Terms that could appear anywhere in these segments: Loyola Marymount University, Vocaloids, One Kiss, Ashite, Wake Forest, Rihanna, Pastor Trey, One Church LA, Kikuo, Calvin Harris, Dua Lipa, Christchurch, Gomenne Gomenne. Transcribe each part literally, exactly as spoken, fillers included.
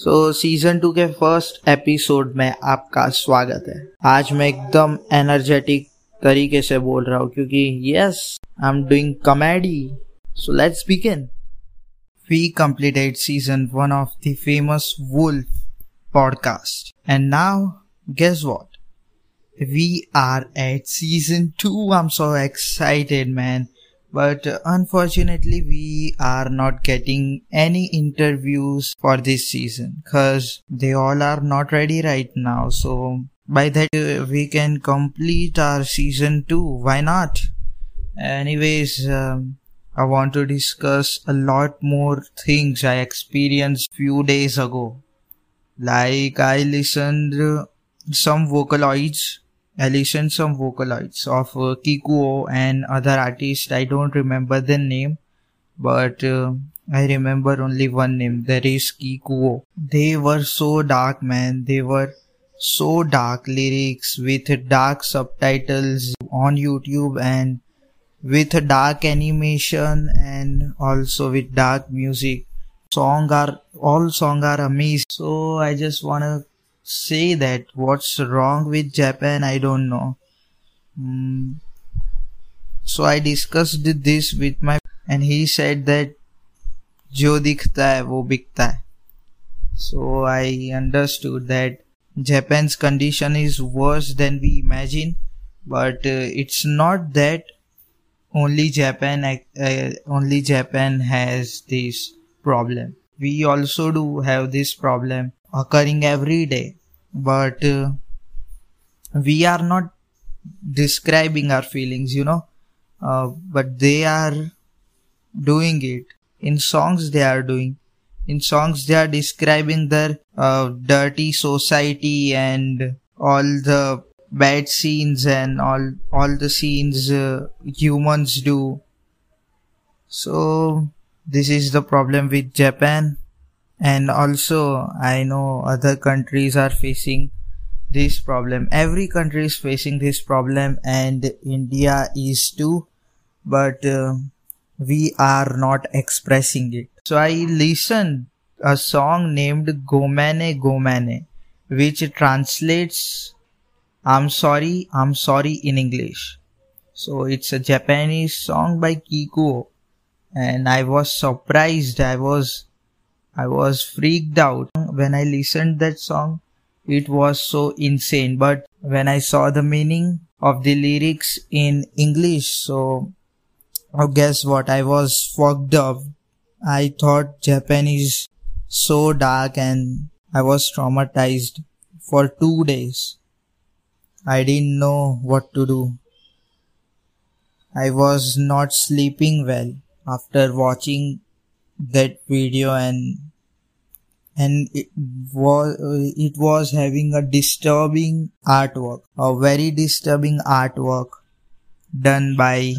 सो season two के first episode में आपका स्वागत है। आज मैं एकदम एनर्जेटिक तरीके से बोल रहा हूँ क्योंकि yes I am doing comedy. So let's begin. We completed season one of the famous wolf podcast and now guess what, we are at season two. I am so excited man, but unfortunately we are not getting any interviews for this season because they all are not ready right now, so by that we can complete our season two, why not? Anyways, um, I want to discuss a lot more things I experienced few days ago, like I listened some Vocaloids I listened some Vocaloids of uh, Kikuo and other artists. I don't remember the name, but uh, I remember only one name. That is Kikuo. They were so dark, man. They were so dark lyrics with dark subtitles on YouTube and with dark animation and also with dark music. Song are, all songs are amazing. So I just want to say that what's wrong with Japan, I don't know. Mm. So I discussed this with my and he said that जो दिखता है वो बिकता है. So I understood that Japan's condition is worse than we imagine, but uh, it's not that only Japan uh, only Japan has this problem. We also do have this problem occurring every day, but uh, we are not describing our feelings, you know, uh, but they are doing it in songs. They are doing in songs they are describing their uh, dirty society and all the bad scenes and all all the scenes uh, humans do. So this is the problem with Japan. And also, I know other countries are facing this problem. Every country is facing this problem and India is too. But uh, we are not expressing it. So I listened a song named Gomenne Gomenne, which translates I'm sorry, I'm sorry in English. So it's a Japanese song by Kikuo. And I was surprised. I was... I was freaked out when I listened that song. It was so insane. But when I saw the meaning of the lyrics in English, so oh, guess what? I was fucked up. I thought Japan is so dark and I was traumatized for two days. I didn't know what to do. I was not sleeping well after watching that video, and and it was it was having a disturbing artwork, a very disturbing artwork done by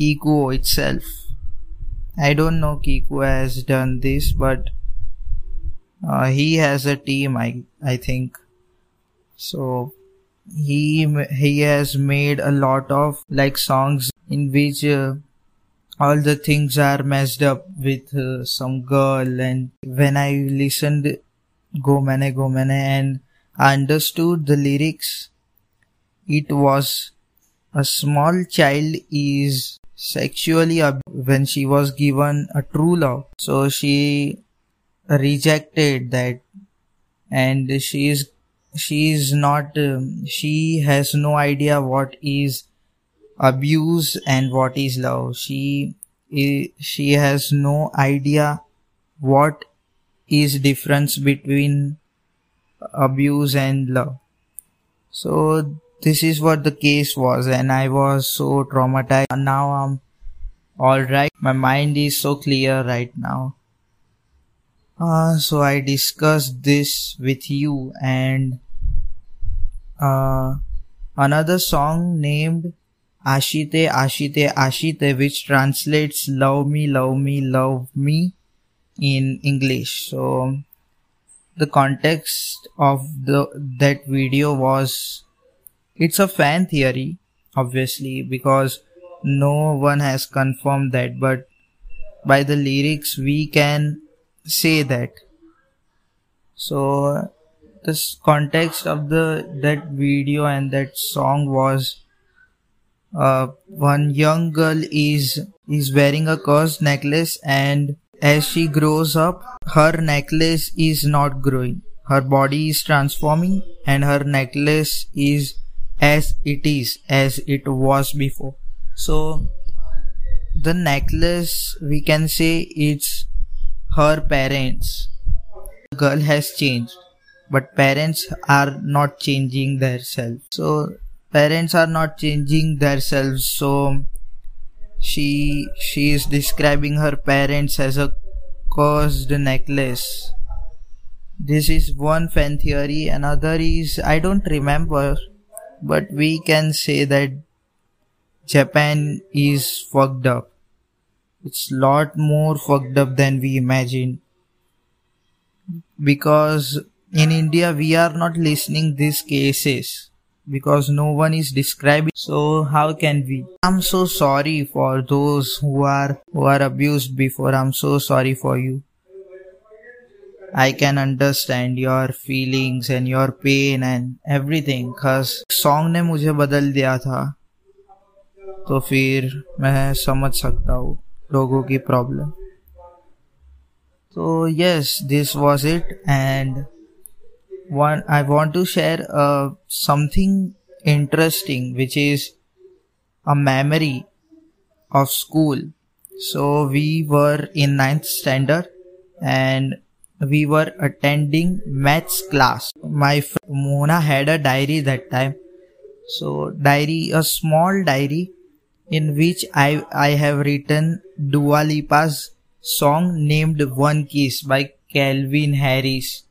Kikuo itself. I don't know Kikuo has done this, but uh, he has a team, I I think. So he he has made a lot of like songs in which Uh, all the things are messed up with uh, some girl. And when I listened Gomenne Gomenne and I understood the lyrics, it was a small child is sexually abused when she was given a true love. So she rejected that and she is, she is not, um, she has no idea what is abuse and what is love. She she has no idea what is difference between abuse and love. So this is what the case was, and I was so traumatized. Now I'm all right. My mind is so clear right now. Uh, so I discussed this with you, and uh, another song named Ashite, Ashite, Ashite, which translates love me, love me, love me in English. So the context of the that video was, it's a fan theory, obviously, because no one has confirmed that, but by the lyrics we can say that So this context of the that video and that song was uh, one young girl is is wearing a cursed necklace, and as she grows up, her necklace is not growing. Her body is transforming and her necklace is as it is, as it was before. So the necklace, we can say, it's her parents. The girl has changed, but parents are not changing themselves. So parents are not changing themselves. So she she is describing her parents as a cursed necklace. This is one fan theory. Another is, I don't remember, but we can say that Japan is fucked up. It's lot more fucked up than we imagine, because in India we are not listening these cases because no one is describing. So how can we? I'm so sorry for those who are who are abused before. I'm so sorry for you. I can understand your feelings and your pain and everything, cause song ने मुझे बदल दिया था, तो फिर मैं समझ सकता हूँ लोगों की problem. So yes, this was it, and one I want to share uh, something interesting, which is a memory of school. So we were in ninth standard and we were attending maths class. My friend Mona had a diary that time. So diary, a small diary in which I, I have written Dua Lipa's song named One Kiss by Calvin Harris.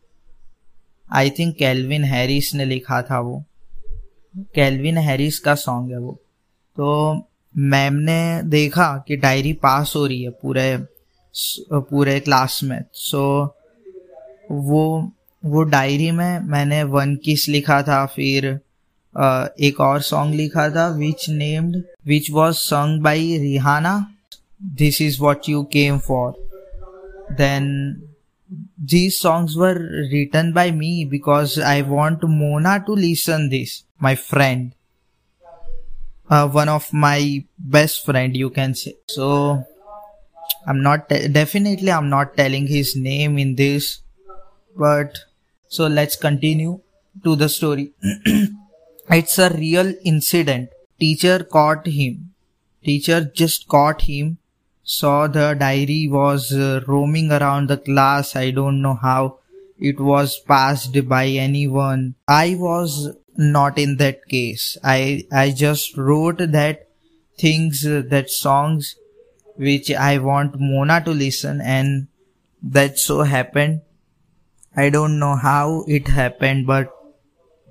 I think Calvin Harris ने लिखा था, वो kelvin Harris का song है वो. तो ma'am ने देखा कि डायरी पास हो रही है पूरे पूरे क्लास में. सो वो वो डायरी में मैंने वन किस लिखा था, फिर एक और सॉन्ग लिखा था which named which was sung by Rihanna, this is what you came for. Then these songs were written by me because I want Mona to listen this, my friend, uh, one of my best friend, you can say. So I'm not te- definitely I'm not telling his name in this, but so let's continue to the story. It's a real incident. Teacher caught him. Teacher just caught him. Saw the diary was uh, roaming around the class. I don't know how it was passed by anyone. I was not in that case. I I just wrote that things, uh, that songs which I want Mona to listen, and that so happened. I don't know how it happened, but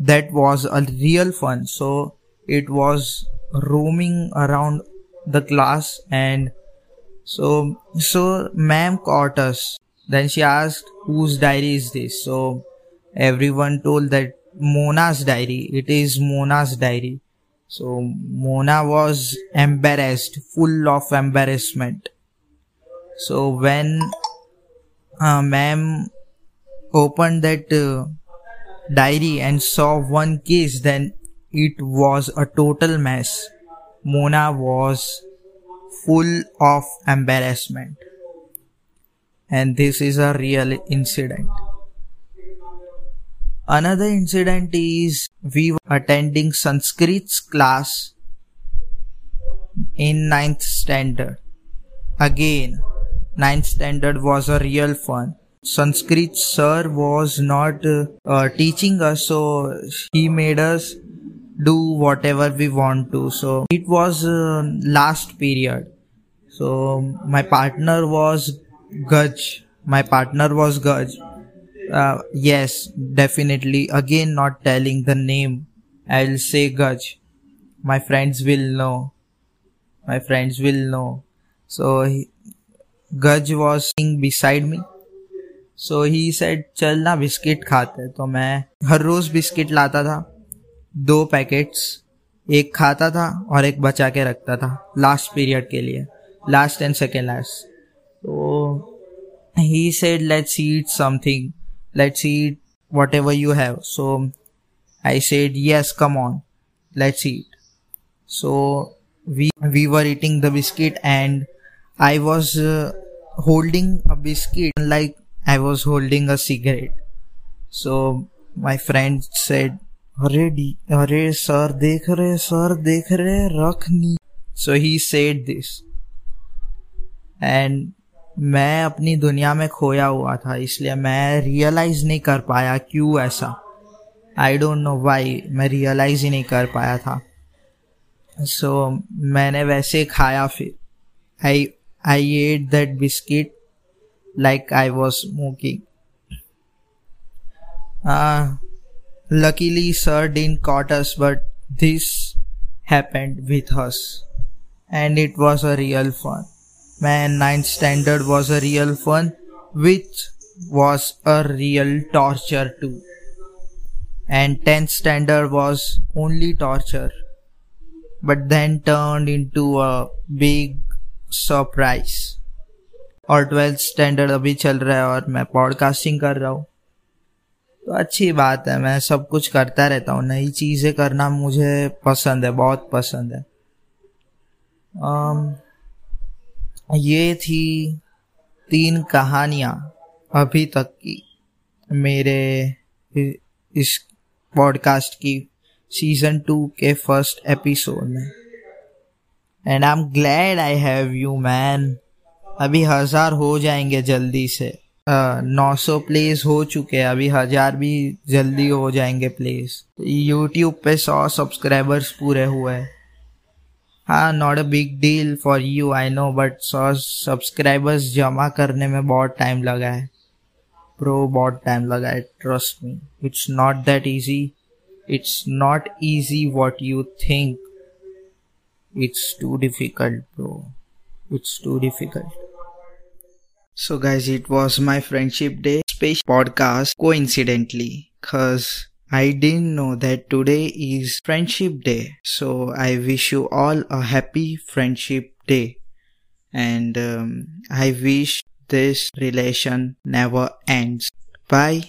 that was a real fun. So it was roaming around the class, and So, so ma'am caught us. Then she asked, whose diary is this? So everyone told that Mona's diary. It is Mona's diary. So Mona was embarrassed, full of embarrassment. So when uh, ma'am opened that uh, diary and saw one kiss, then it was a total mess. Mona was full of embarrassment, and this is a real incident. Another incident is, we were attending Sanskrit's class in ninth standard. Again, ninth standard was a real fun. Sanskrit sir was not uh, uh, teaching us, so he made us do whatever we want to. So it was uh, last period. So my partner was Gaj. My partner was Gaj. Uh, yes, definitely. Again, not telling the name. I'll say Gaj. My friends will know. My friends will know. So he, Gaj was sitting beside me. So he said, "Chal na biscuit khate." तो मैं हर रोज biscuit लाता था, दो packets, एक खाता था और एक बचा के रखता था लास्ट पीरियड के लिए, लास्ट एंड सेकेंड लास्ट. तो he said let's eat something, let's eat whatever you have. So I said, yes, come on, let's eat. So we we were eating the biscuit, and I was uh, holding a biscuit like I was holding a cigarette. So my friend said, Arre, di- Arre, sir, dekh rahe, sir, dekh rahe, rakh nahi. So he said this. And मैं अपनी दुनिया में खोया हुआ था, इसलिए मैं realise नहीं कर पाया क्यों ऐसा, आई डोंट नो वाई, मैं रियलाइज ही नहीं कर पाया था. सो so, मैंने वैसे खाया. फिर I I ate that biscuit like I was smoking. Luckily sir didn't caught us, but this happened with us and it was a real fun. Man, ninth standard was a real fun, which was a real torture too. And tenth standard was only torture, but then turned into a big surprise. और twelfth standard अभी चल रहा है और मैं podcasting कर रहा हूँ, तो अच्छी बात है. मैं सब कुछ करता रहता हूँ, नई चीज़ें करना मुझे पसंद है, बहुत पसंद है. um, ये थी तीन कहानियाँ अभी तक की मेरे इस पॉडकास्ट की सीजन टू के फर्स्ट एपिसोड में. And I am glad I have you man. अभी हज़ार हो जाएंगे जल्दी से. नौ सौ प्लेस हो चुके हैं, अभी हज़ार भी जल्दी हो जाएंगे प्लेस. यूट्यूब पे सौ सब्सक्राइबर्स पूरे हुए. हाँ, not a big deal for you I know, but सौ सब्सक्राइबर्स जमा करने में बहुत टाइम लगा है प्रो, बहुत टाइम लगा है, trust me. It's not that easy, it's not easy what you think, it's too difficult pro, it's too difficult. So guys, it was my friendship day special podcast coincidentally, because I didn't know that today is Friendship Day, so I wish you all a happy Friendship Day, and um, I wish this relation never ends. Bye,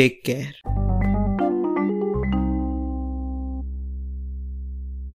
take care.